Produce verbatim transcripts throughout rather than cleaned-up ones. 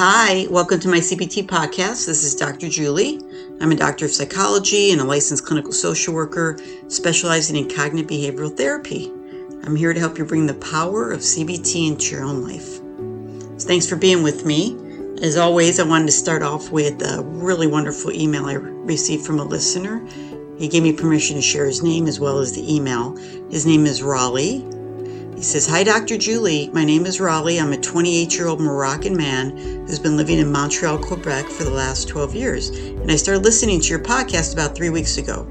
Hi, welcome to my C B T podcast. This is Doctor Julie. I'm a doctor of psychology and a licensed clinical social worker specializing in cognitive behavioral therapy. I'm here to help you bring the power of C B T into your own life. So thanks for being with me. As always, I wanted to start off with a really wonderful email I received from a listener. He gave me permission to share his name as well as the email. His name is Raleigh. He says, "Hi, Doctor Julie. My name is Raleigh. I'm a twenty-eight-year-old Moroccan man who's been living in Montreal, Quebec for the last twelve years, and I started listening to your podcast about three weeks ago.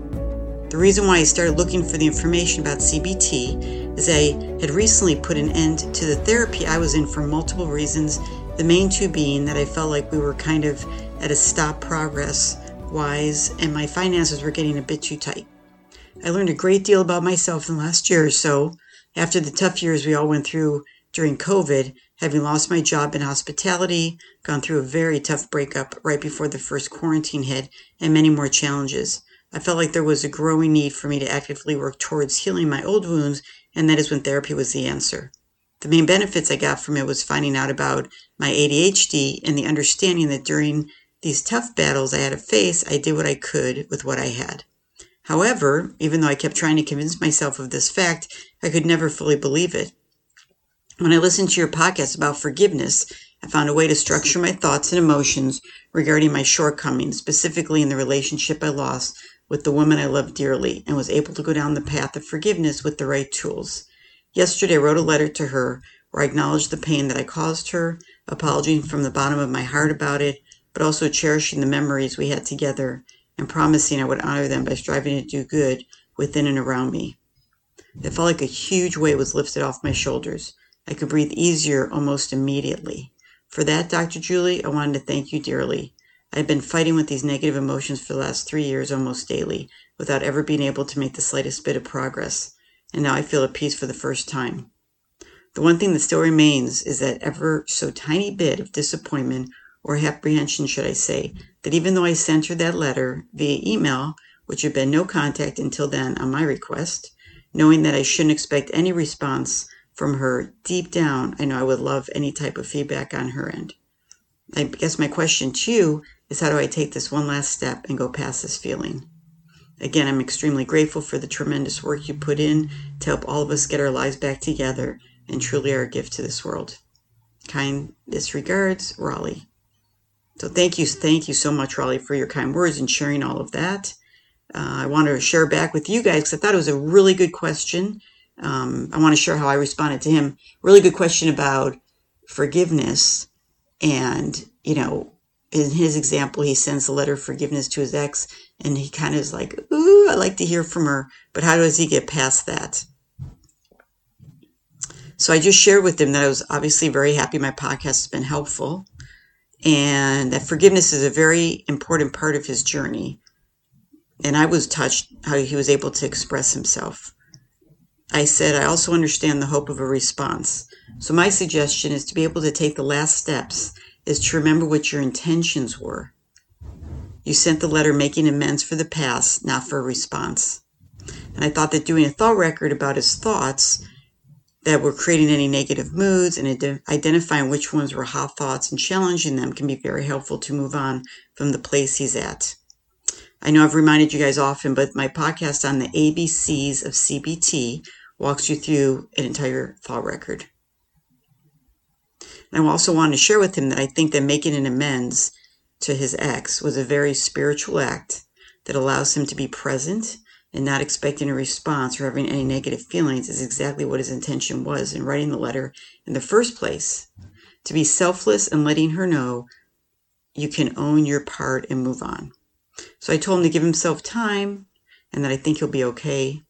The reason why I started looking for the information about C B T is I had recently put an end to the therapy I was in for multiple reasons, the main two being that I felt like we were kind of at a stop progress-wise, and my finances were getting a bit too tight. I learned a great deal about myself in the last year or so, after the tough years we all went through during COVID, having lost my job in hospitality, gone through a very tough breakup right before the first quarantine hit, and many more challenges. I felt like there was a growing need for me to actively work towards healing my old wounds, and that is when therapy was the answer. The main benefits I got from it was finding out about my A D H D and the understanding that during these tough battles I had to face, I did what I could with what I had. However, even though I kept trying to convince myself of this fact, I could never fully believe it. When I listened to your podcast about forgiveness, I found a way to structure my thoughts and emotions regarding my shortcomings, specifically in the relationship I lost with the woman I loved dearly, and was able to go down the path of forgiveness with the right tools. Yesterday, I wrote a letter to her where I acknowledged the pain that I caused her, apologizing from the bottom of my heart about it, but also cherishing the memories we had together, and promising I would honor them by striving to do good within and around me. It felt like a huge weight was lifted off my shoulders. I could breathe easier almost immediately. For that, Doctor Julie, I wanted to thank you dearly. I have been fighting with these negative emotions for the last three years almost daily, without ever being able to make the slightest bit of progress, and now I feel at peace for the first time. The one thing that still remains is that ever so tiny bit of disappointment, or apprehension, should I say, that even though I sent her that letter via email, which had been no contact until then on my request, knowing that I shouldn't expect any response from her, deep down, I know I would love any type of feedback on her end. I guess my question to you is, how do I take this one last step and go past this feeling? Again, I'm extremely grateful for the tremendous work you put in to help all of us get our lives back together and truly are a gift to this world. Kindest regards, Raleigh." So thank you, thank you so much, Raleigh, for your kind words and sharing all of that. Uh, I want to share back with you guys because I thought it was a really good question. Um, I want to share how I responded to him. Really good question about forgiveness. And, you know, in his example, he sends a letter of forgiveness to his ex, and he kind of is like, ooh, I'd like to hear from her. But how does he get past that? So I just shared with him that I was obviously very happy my podcast has been helpful, and that forgiveness is a very important part of his journey. And I was touched how he was able to express himself. I said, I also understand the hope of a response. So my suggestion is to be able to take the last steps is to remember what your intentions were. You sent the letter making amends for the past, not for a response. And I thought that doing a thought record about his thoughts that were creating any negative moods and ident- identifying which ones were hot thoughts and challenging them can be very helpful to move on from the place he's at. I know I've reminded you guys often, but my podcast on the A B Cs of C B T walks you through an entire thought record. And I also wanted to share with him that I think that making an amends to his ex was a very spiritual act that allows him to be present and not expecting a response or having any negative feelings is exactly what his intention was in writing the letter in the first place. To be selfless and letting her know you can own your part and move on. So I told him to give himself time and that I think he'll be okay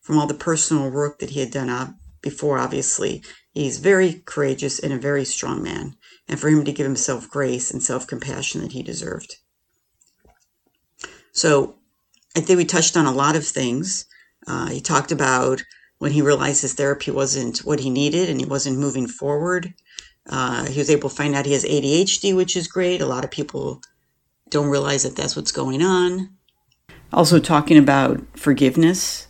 from all the personal work that he had done before, obviously. He's very courageous and a very strong man, and for him to give himself grace and self-compassion that he deserved. So I think we touched on a lot of things. Uh, he talked about when he realized his therapy wasn't what he needed and he wasn't moving forward. Uh, he was able to find out he has A D H D, which is great. A lot of people don't realize that that's what's going on. Also talking about forgiveness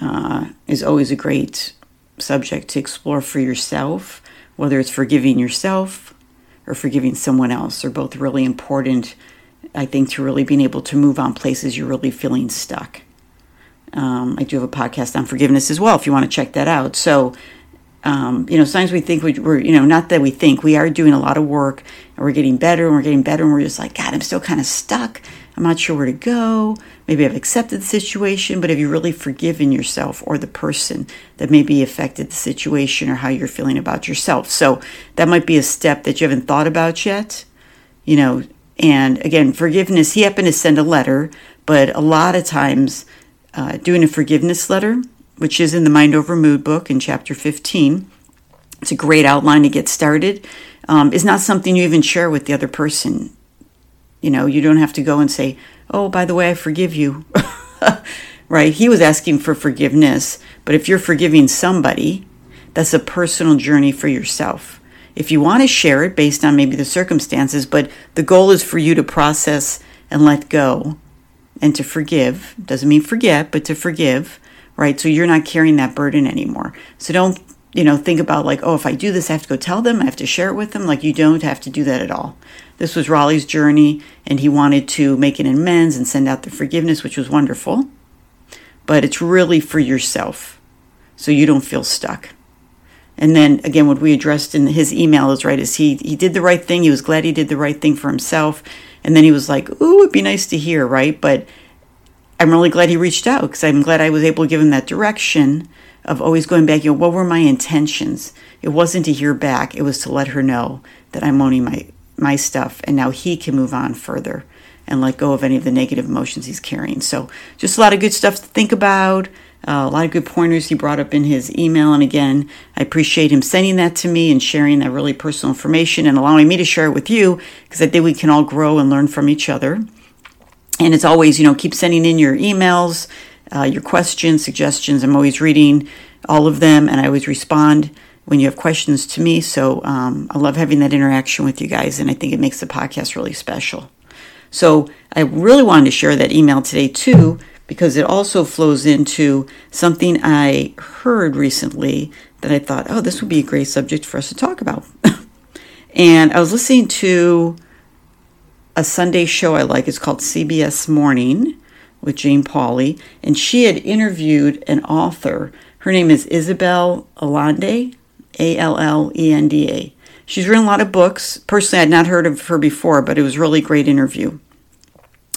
uh, is always a great subject to explore for yourself, whether it's forgiving yourself or forgiving someone else are both really important, I think, to really being able to move on places you're really feeling stuck. Um, I do have a podcast on forgiveness as well, if you want to check that out. So, um, you know, sometimes we think we, we're, you know, not that we think, we are doing a lot of work and we're getting better and we're getting better and we're just like, God, I'm still kind of stuck. I'm not sure where to go. Maybe I've accepted the situation, but have you really forgiven yourself or the person that maybe affected the situation or how you're feeling about yourself? So that might be a step that you haven't thought about yet, you know. And again, forgiveness, he happened to send a letter, but a lot of times uh, doing a forgiveness letter, which is in the Mind Over Mood book in chapter fifteen, it's a great outline to get started, um, is not something you even share with the other person. You know, you don't have to go and say, oh, by the way, I forgive you, right? He was asking for forgiveness, but if you're forgiving somebody, that's a personal journey for yourself. If you want to share it based on maybe the circumstances, but the goal is for you to process and let go and to forgive. Doesn't mean forget, but to forgive, right? So you're not carrying that burden anymore. So don't, you know, think about like, oh, if I do this, I have to go tell them, I have to share it with them. Like, you don't have to do that at all. This was Raleigh's journey, and he wanted to make an amends and send out the forgiveness, which was wonderful, but it's really for yourself so you don't feel stuck. And then again, what we addressed in his email is right, is he he did the right thing. He was glad he did the right thing for himself. And then he was like, ooh, it'd be nice to hear, right? But I'm really glad he reached out, because I'm glad I was able to give him that direction of always going back, you know, what were my intentions? It wasn't to hear back. It was to let her know that I'm owning my, my stuff. And now he can move on further and let go of any of the negative emotions he's carrying. So just a lot of good stuff to think about. Uh, a lot of good pointers he brought up in his email. And again, I appreciate him sending that to me and sharing that really personal information and allowing me to share it with you, because I think we can all grow and learn from each other. And as always, you know, keep sending in your emails, uh, your questions, suggestions. I'm always reading all of them, and I always respond when you have questions to me. So um, I love having that interaction with you guys, and I think it makes the podcast really special. So I really wanted to share that email today too, because it also flows into something I heard recently that I thought, oh, this would be a great subject for us to talk about. And I was listening to a Sunday show I like. It's called C B S Morning with Jane Pauley. And she had interviewed an author. Her name is Isabel Allende, A L L E N D A. She's written a lot of books. Personally, I had not heard of her before, but it was a really great interview.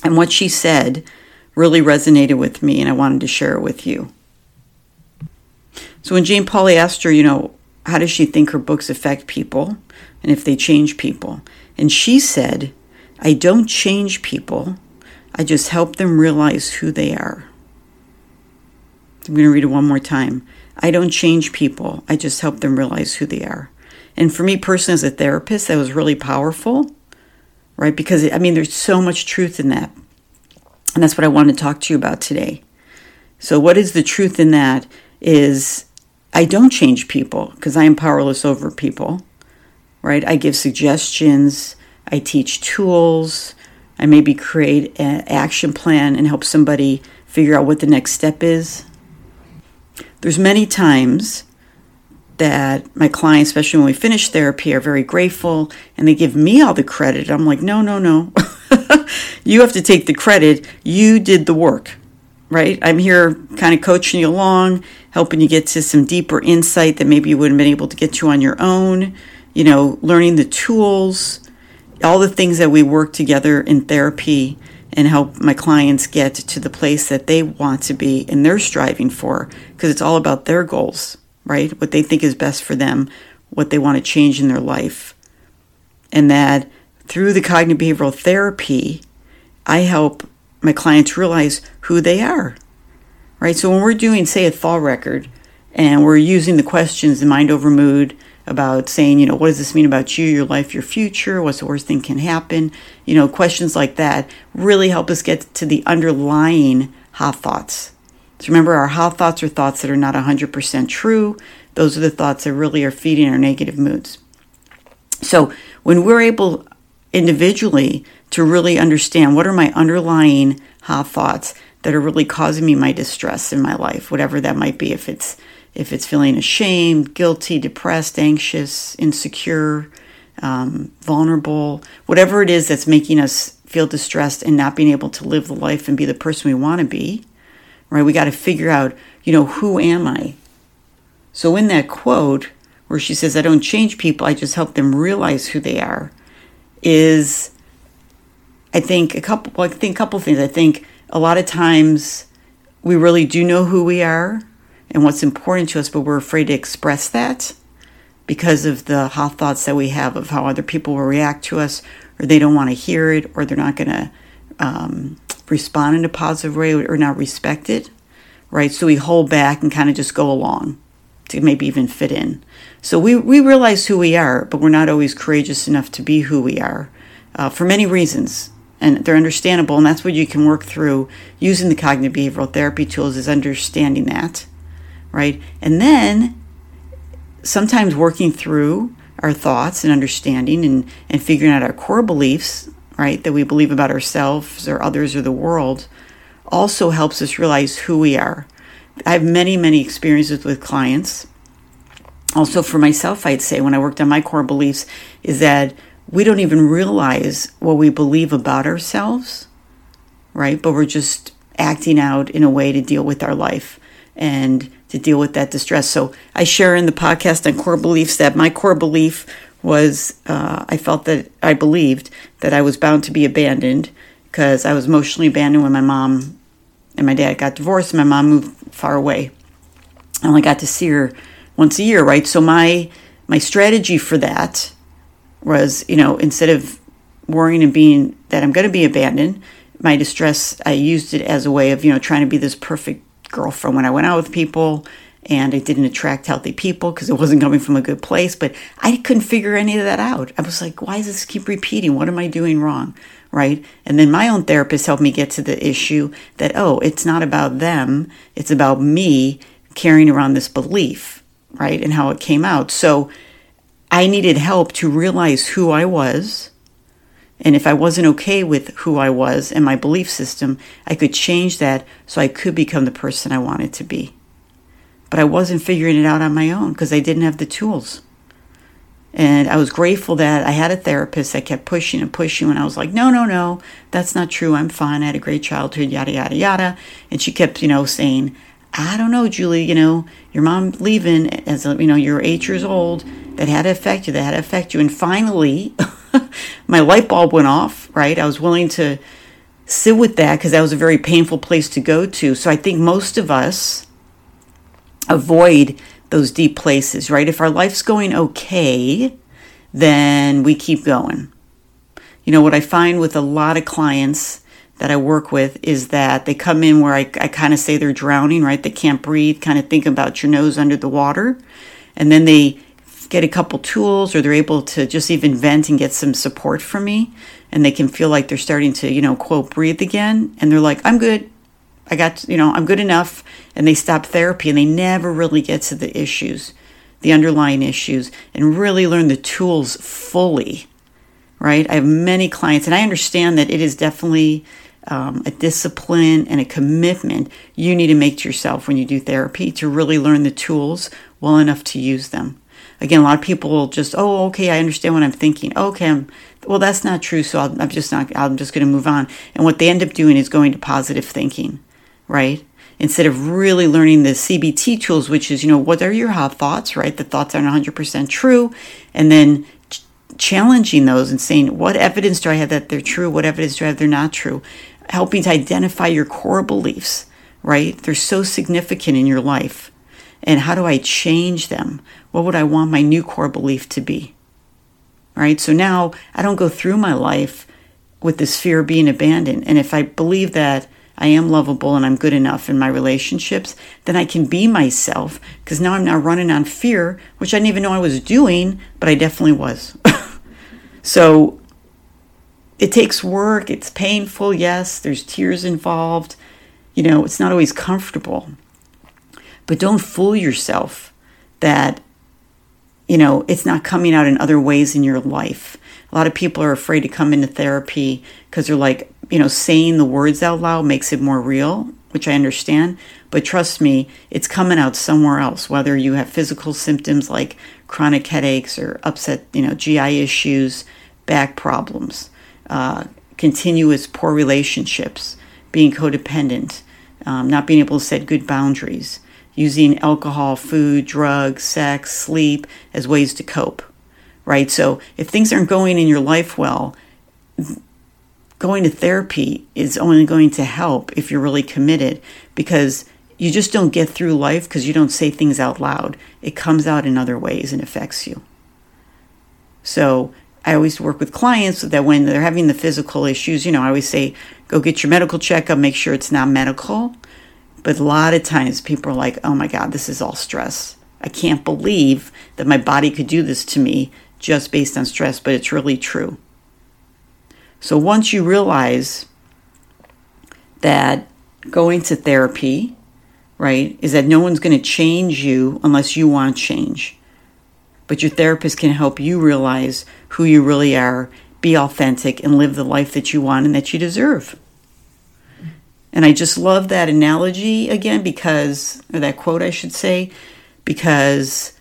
And what she said really resonated with me, and I wanted to share it with you. So when Jane Pauley asked her, you know, how does she think her books affect people and if they change people? And she said, I don't change people. I just help them realize who they are. I'm going to read it one more time. I don't change people. I just help them realize who they are. And for me personally, as a therapist, that was really powerful, right? Because, I mean, there's so much truth in that. And that's what I want to talk to you about today. So what is the truth in that is, I don't change people because I am powerless over people, right? I give suggestions. I teach tools. I maybe create an action plan and help somebody figure out what the next step is. There's many times that my clients, especially when we finish therapy, are very grateful and they give me all the credit. I'm like, no, no, no. You have to take the credit. You did the work, right? I'm here kind of coaching you along, helping you get to some deeper insight that maybe you wouldn't have been able to get to on your own, you know, learning the tools, all the things that we work together in therapy and help my clients get to the place that they want to be and they're striving for, because it's all about their goals, right? What they think is best for them, what they want to change in their life. And that through the cognitive behavioral therapy, I help my clients realize who they are, right? So when we're doing, say, a thought record, and we're using the questions, the mind over mood, about saying, you know, what does this mean about you, your life, your future? What's the worst thing can happen? You know, questions like that really help us get to the underlying hot thoughts. So remember, our hot thoughts are thoughts that are not one hundred percent true. Those are the thoughts that really are feeding our negative moods. So when we're able individually to really understand what are my underlying hot thoughts that are really causing me my distress in my life, whatever that might be, if it's if it's feeling ashamed, guilty, depressed, anxious, insecure, um, vulnerable, whatever it is that's making us feel distressed and not being able to live the life and be the person we want to be, right? We got to figure out, you know, who am I? So in that quote where she says, I don't change people, I just help them realize who they are, is I think a couple, well, I think a couple things. I think a lot of times we really do know who we are and what's important to us, but we're afraid to express that because of the hot thoughts that we have of how other people will react to us, or they don't want to hear it, or they're not going to um, respond in a positive way, or not respect it, right? So we hold back and kind of just go along to maybe even fit in. So we, we realize who we are, but we're not always courageous enough to be who we are uh, for many reasons. And they're understandable, and that's what you can work through using the cognitive behavioral therapy tools, is understanding that, right? And then sometimes working through our thoughts and understanding and, and figuring out our core beliefs, right, that we believe about ourselves or others or the world, also helps us realize who we are. I have many, many experiences with clients. Also for myself, I'd say when I worked on my core beliefs is that we don't even realize what we believe about ourselves, right? But we're just acting out in a way to deal with our life and to deal with that distress. So I share in the podcast on core beliefs that my core belief was, uh, I felt that I believed that I was bound to be abandoned because I was emotionally abandoned when my mom and my dad got divorced. And my mom moved far away. I only got to see her once a year, right? So my my strategy for that was, you know, instead of worrying and being that I'm going to be abandoned, my distress, I used it as a way of, you know, trying to be this perfect girlfriend when I went out with people, and I didn't attract healthy people because it wasn't coming from a good place. But I couldn't figure any of that out. I was like, why does this keep repeating? What am I doing wrong, right? And then my own therapist helped me get to the issue that, oh, it's not about them. It's about me carrying around this belief, right, and how it came out. So I needed help to realize who I was, and if I wasn't okay with who I was and my belief system, I could change that so I could become the person I wanted to be. But I wasn't figuring it out on my own because I didn't have the tools. And I was grateful that I had a therapist that kept pushing and pushing when I was like, no, no, no, that's not true. I'm fine. I had a great childhood, yada, yada, yada. And she kept, you know, saying, I don't know, Julie, you know, your mom leaving as, you know, you're eight years old, that had to affect you, that had to affect you. And finally, my light bulb went off, right? I was willing to sit with that because that was a very painful place to go to. So I think most of us avoid those deep places, right? If our life's going okay, then we keep going. You know, what I find with a lot of clients that I work with is that they come in where I, I kind of say they're drowning, right? They can't breathe, kind of think about your nose under the water. And then they get a couple tools, or they're able to just even vent and get some support from me. And they can feel like they're starting to, you know, quote, breathe again. And they're like, I'm good. I got, you know, I'm good enough. And they stop therapy and they never really get to the issues, the underlying issues, and really learn the tools fully, right? I have many clients, and I understand that it is definitely Um, a discipline and a commitment you need to make to yourself when you do therapy to really learn the tools well enough to use them. Again, a lot of people will just, oh, okay, I understand what I'm thinking. Okay, I'm, well, that's not true, so I'll, I'm just not. I'm just going to move on. And what they end up doing is going to positive thinking, right? Instead of really learning the C B T tools, which is, you know, what are your hot thoughts, right? The thoughts aren't one hundred percent true, and then ch- challenging those and saying, what evidence do I have that they're true? What evidence do I have they're not true? Helping to identify your core beliefs, right? They're so significant in your life. And how do I change them? What would I want my new core belief to be? All right, so now I don't go through my life with this fear of being abandoned. And if I believe that I am lovable and I'm good enough in my relationships, then I can be myself, because now I'm not running on fear, which I didn't even know I was doing, but I definitely was. So it takes work, it's painful, yes, there's tears involved. You know, it's not always comfortable. But don't fool yourself that, you know, it's not coming out in other ways in your life. A lot of people are afraid to come into therapy because they're like, you know, saying the words out loud makes it more real. which I understand, but trust me, it's coming out somewhere else, whether you have physical symptoms like chronic headaches or upset, you know, G I issues, back problems, uh, continuous poor relationships, being codependent, um, not being able to set good boundaries, using alcohol, food, drugs, sex, sleep as ways to cope, right? So if things aren't going in your life well, going to therapy is only going to help if you're really committed, because you just don't get through life because you don't say things out loud. It comes out in other ways and affects you. So I always work with clients that when they're having the physical issues, you know, I always say, go get your medical checkup, make sure it's not medical. But a lot of times people are like, oh my God, this is all stress. I can't believe that my body could do this to me just based on stress, but it's really true. So once you realize that going to therapy, right, is that no one's going to change you unless you want change. But your therapist can help you realize who you really are, be authentic, and live the life that you want and that you deserve. And I just love that analogy again because, or that quote I should say, because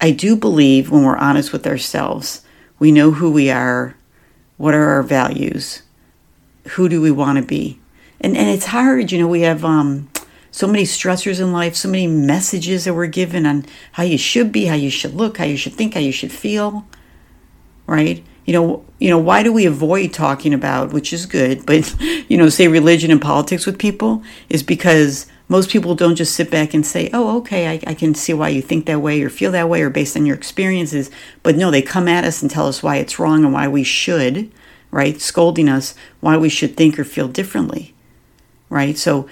I do believe when we're honest with ourselves, we know who we are. What are our values? Who do we want to be? And and it's hard, you know, we have um, so many stressors in life, so many messages that we're given on how you should be, how you should look, how you should think, how you should feel, right? You know, you know, why do we avoid talking about, which is good, but, you know, say religion and politics with people is because most people don't just sit back and say, oh, okay, I, I can see why you think that way or feel that way or based on your experiences. But no, they come at us and tell us why it's wrong and why we should, right? Scolding us, why we should think or feel differently, right? So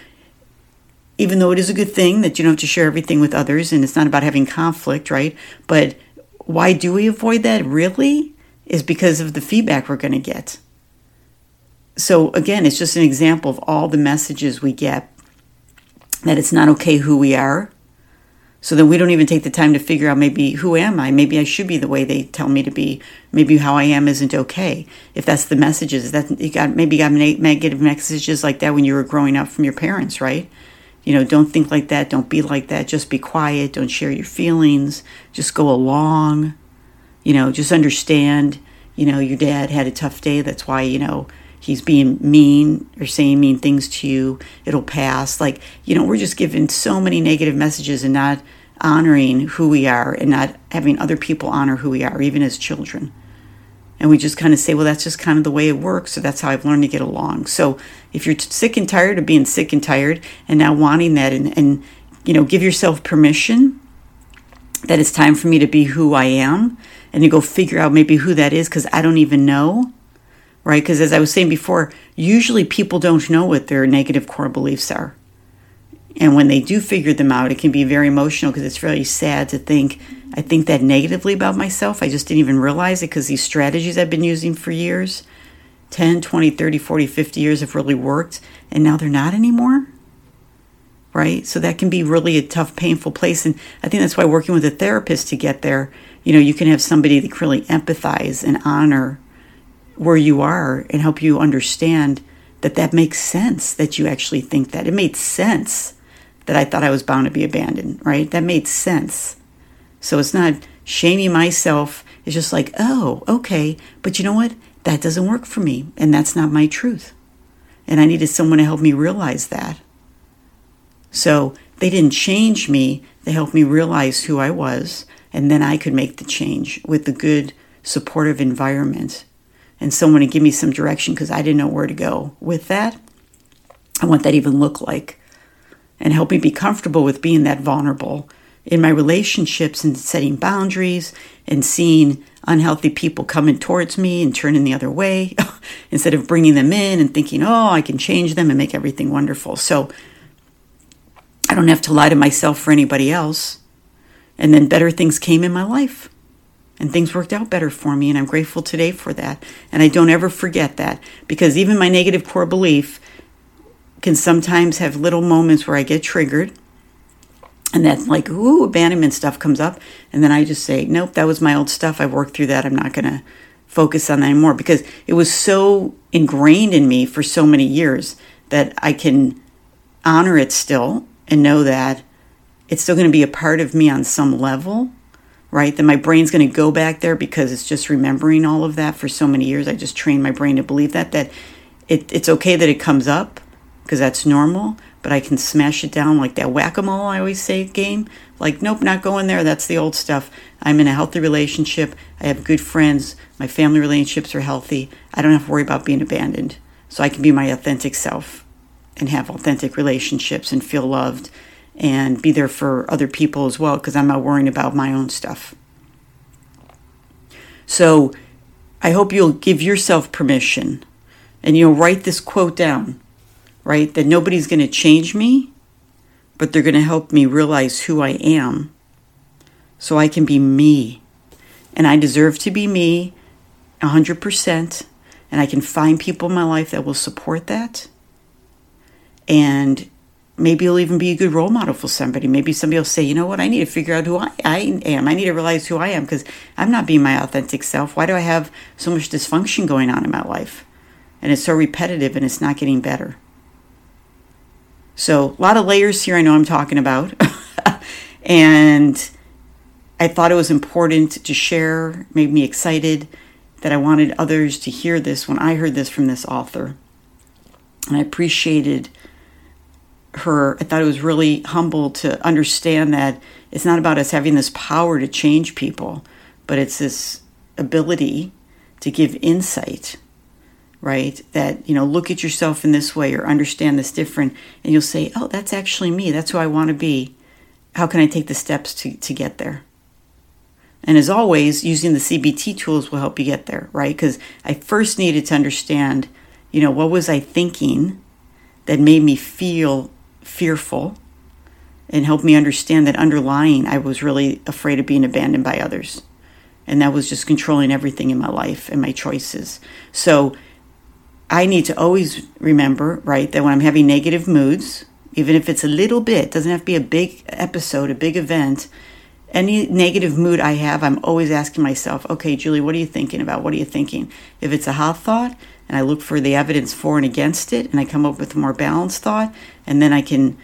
even though it is a good thing that you don't have to share everything with others and it's not about having conflict, right? But why do we avoid that really is because of the feedback we're going to get. So again, it's just an example of all the messages we get that it's not okay who we are. So then we don't even take the time to figure out maybe who am I? Maybe I should be the way they tell me to be. Maybe how I am isn't okay. If that's the messages, that you got, maybe you got negative messages like that when you were growing up from your parents, right? You know, don't think like that. Don't be like that. Just be quiet. Don't share your feelings. Just go along. You know, just understand, you know, your dad had a tough day. That's why, you know, he's being mean or saying mean things to you. It'll pass. Like, you know, we're just given so many negative messages and not honoring who we are and not having other people honor who we are, even as children. And we just kind of say, well, that's just kind of the way it works. So that's how I've learned to get along. So if you're sick and tired of being sick and tired and now wanting that and, and you know, give yourself permission that it's time for me to be who I am and you go figure out maybe who that is because I don't even know. Right? Because as I was saying before, usually people don't know what their negative core beliefs are. And when they do figure them out, it can be very emotional because it's really sad to think, I think that negatively about myself. I just didn't even realize it because these strategies I've been using for years, ten, twenty, thirty, forty, fifty years have really worked. And now they're not anymore. Right? So that can be really a tough, painful place. And I think that's why working with a therapist to get there, you know, you can have somebody that can really empathize and honor where you are and help you understand that that makes sense, that you actually think that. It made sense that I thought I was bound to be abandoned, right? That made sense. So it's not shaming myself. It's just like, oh, okay, but you know what? That doesn't work for me, and that's not my truth. And I needed someone to help me realize that. So they didn't change me. They helped me realize who I was, and then I could make the change with the good, supportive environment and someone to give me some direction because I didn't know where to go with that and what that even looked like, and help me be comfortable with being that vulnerable in my relationships and setting boundaries and seeing unhealthy people coming towards me and turning the other way instead of bringing them in and thinking, oh, I can change them and make everything wonderful. So I don't have to lie to myself or anybody else. And then better things came in my life. And things worked out better for me, and I'm grateful today for that. And I don't ever forget that, because even my negative core belief can sometimes have little moments where I get triggered, and that's like, ooh, abandonment stuff comes up. And then I just say, nope, that was my old stuff. I worked through that. I'm not going to focus on that anymore, because it was so ingrained in me for so many years that I can honor it still and know that it's still going to be a part of me on some level, right? That my brain's going to go back there because it's just remembering all of that for so many years. I just trained my brain to believe that, that it, it's okay that it comes up because that's normal, but I can smash it down like that whack-a-mole, I always say, game. Like, nope, not going there. That's the old stuff. I'm in a healthy relationship. I have good friends. My family relationships are healthy. I don't have to worry about being abandoned. So I can be my authentic self and have authentic relationships and feel loved and be there for other people as well because I'm not worrying about my own stuff. So I hope you'll give yourself permission and you'll write this quote down, right? That nobody's going to change me, but they're going to help me realize who I am so I can be me. And I deserve to be me one hundred percent. And I can find people in my life that will support that. And maybe you'll even be a good role model for somebody. Maybe somebody will say, you know what, I need to figure out who I, I am. I need to realize who I am because I'm not being my authentic self. Why do I have so much dysfunction going on in my life? And it's so repetitive and it's not getting better. So a lot of layers here I know I'm talking about. And I thought it was important to share, made me excited that I wanted others to hear this when I heard this from this author. And I appreciated her. I thought it was really humble to understand that it's not about us having this power to change people, but it's this ability to give insight, right? That, you know, look at yourself in this way or understand this different, and you'll say, oh, that's actually me. That's who I want to be. How can I take the steps to, to get there? And as always, using the C B T tools will help you get there, right? Because I first needed to understand, you know, what was I thinking that made me feel fearful and helped me understand that underlying I was really afraid of being abandoned by others. And that was just controlling everything in my life and my choices. So I need to always remember, right, that when I'm having negative moods, even if it's a little bit, doesn't have to be a big episode, a big event, any negative mood I have, I'm always asking myself, okay, Julie, what are you thinking about? What are you thinking? If it's a hot thought, and I look for the evidence for and against it, and I come up with a more balanced thought, and then I can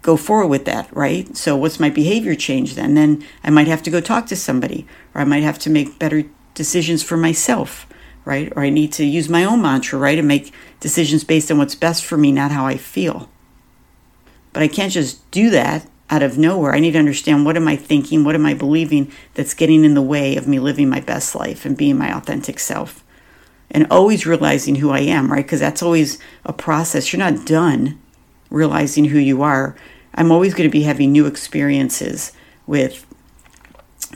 go forward with that, right? So what's my behavior change then? Then I might have to go talk to somebody, or I might have to make better decisions for myself, right? Or I need to use my own mantra, right? And make decisions based on what's best for me, not how I feel. But I can't just do that out of nowhere. I need to understand, what am I thinking? What am I believing that's getting in the way of me living my best life and being my authentic self? And always realizing who I am, right? Because that's always a process. You're not done realizing who you are. I'm always going to be having new experiences with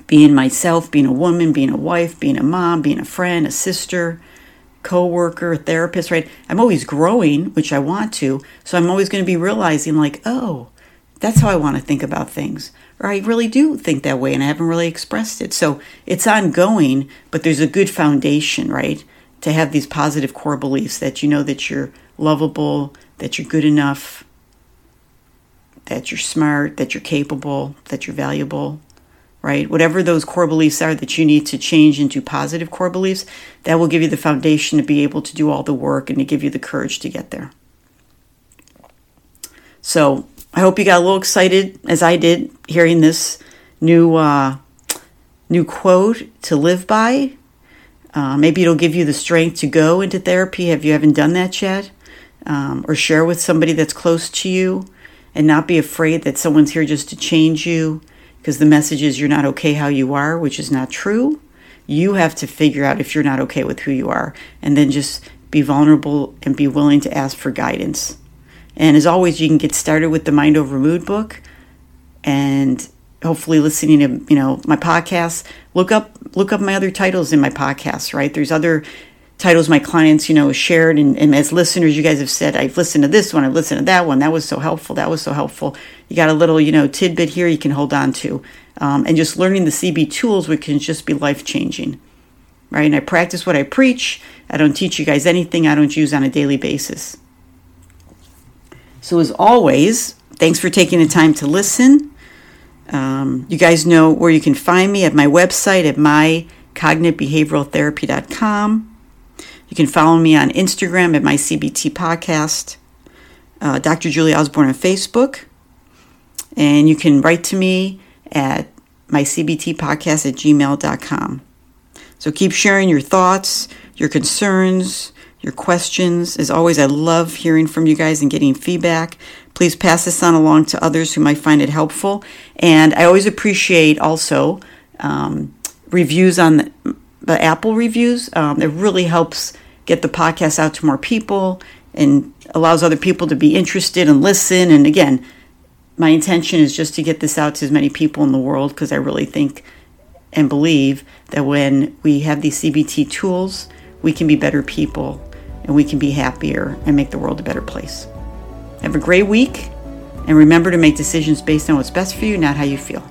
being myself, being a woman, being a wife, being a mom, being a friend, a sister, coworker, a therapist, right? I'm always growing, which I want to. So I'm always going to be realizing, like, oh, that's how I want to think about things. Or I really do think that way and I haven't really expressed it. So it's ongoing, but there's a good foundation, right? To have these positive core beliefs that you know that you're lovable, that you're good enough, that you're smart, that you're capable, that you're valuable, right? Whatever those core beliefs are that you need to change into positive core beliefs, that will give you the foundation to be able to do all the work and to give you the courage to get there. So I hope you got a little excited, as I did, hearing this new uh, new quote to live by. Uh, maybe it'll give you the strength to go into therapy if you haven't done that yet, um, or share with somebody that's close to you and not be afraid that someone's here just to change you because the message is you're not okay how you are, which is not true. You have to figure out if you're not okay with who you are and then just be vulnerable and be willing to ask for guidance. And as always, you can get started with the Mind Over Mood book and hopefully listening to, you know, my podcasts. Look up look up my other titles in my podcasts, right? There's other titles my clients, you know, shared. And, and as listeners, you guys have said, I've listened to this one. I've listened to that one. That was so helpful. That was so helpful. You got a little, you know, tidbit here you can hold on to. Um, and just learning the C B tools, which can just be life-changing, right? And I practice what I preach. I don't teach you guys anything I don't use on a daily basis. So as always, thanks for taking the time to listen. Um, you guys know where you can find me at my website at my cognitive behavioral therapy dot com. You can follow me on Instagram at my C B T Podcast. uh, Doctor Julie Osborn on Facebook. And you can write to me at my c b t podcast at gmail dot com. So keep sharing your thoughts, your concerns, your questions. As always, I love hearing from you guys and getting feedback. Please pass this on along to others who might find it helpful. And I always appreciate also um, reviews on the, the Apple reviews. Um, it really helps get the podcast out to more people and allows other people to be interested and listen. And again, my intention is just to get this out to as many people in the world, because I really think and believe that when we have these C B T tools, we can be better people and we can be happier and make the world a better place. Have a great week, and remember to make decisions based on what's best for you, not how you feel.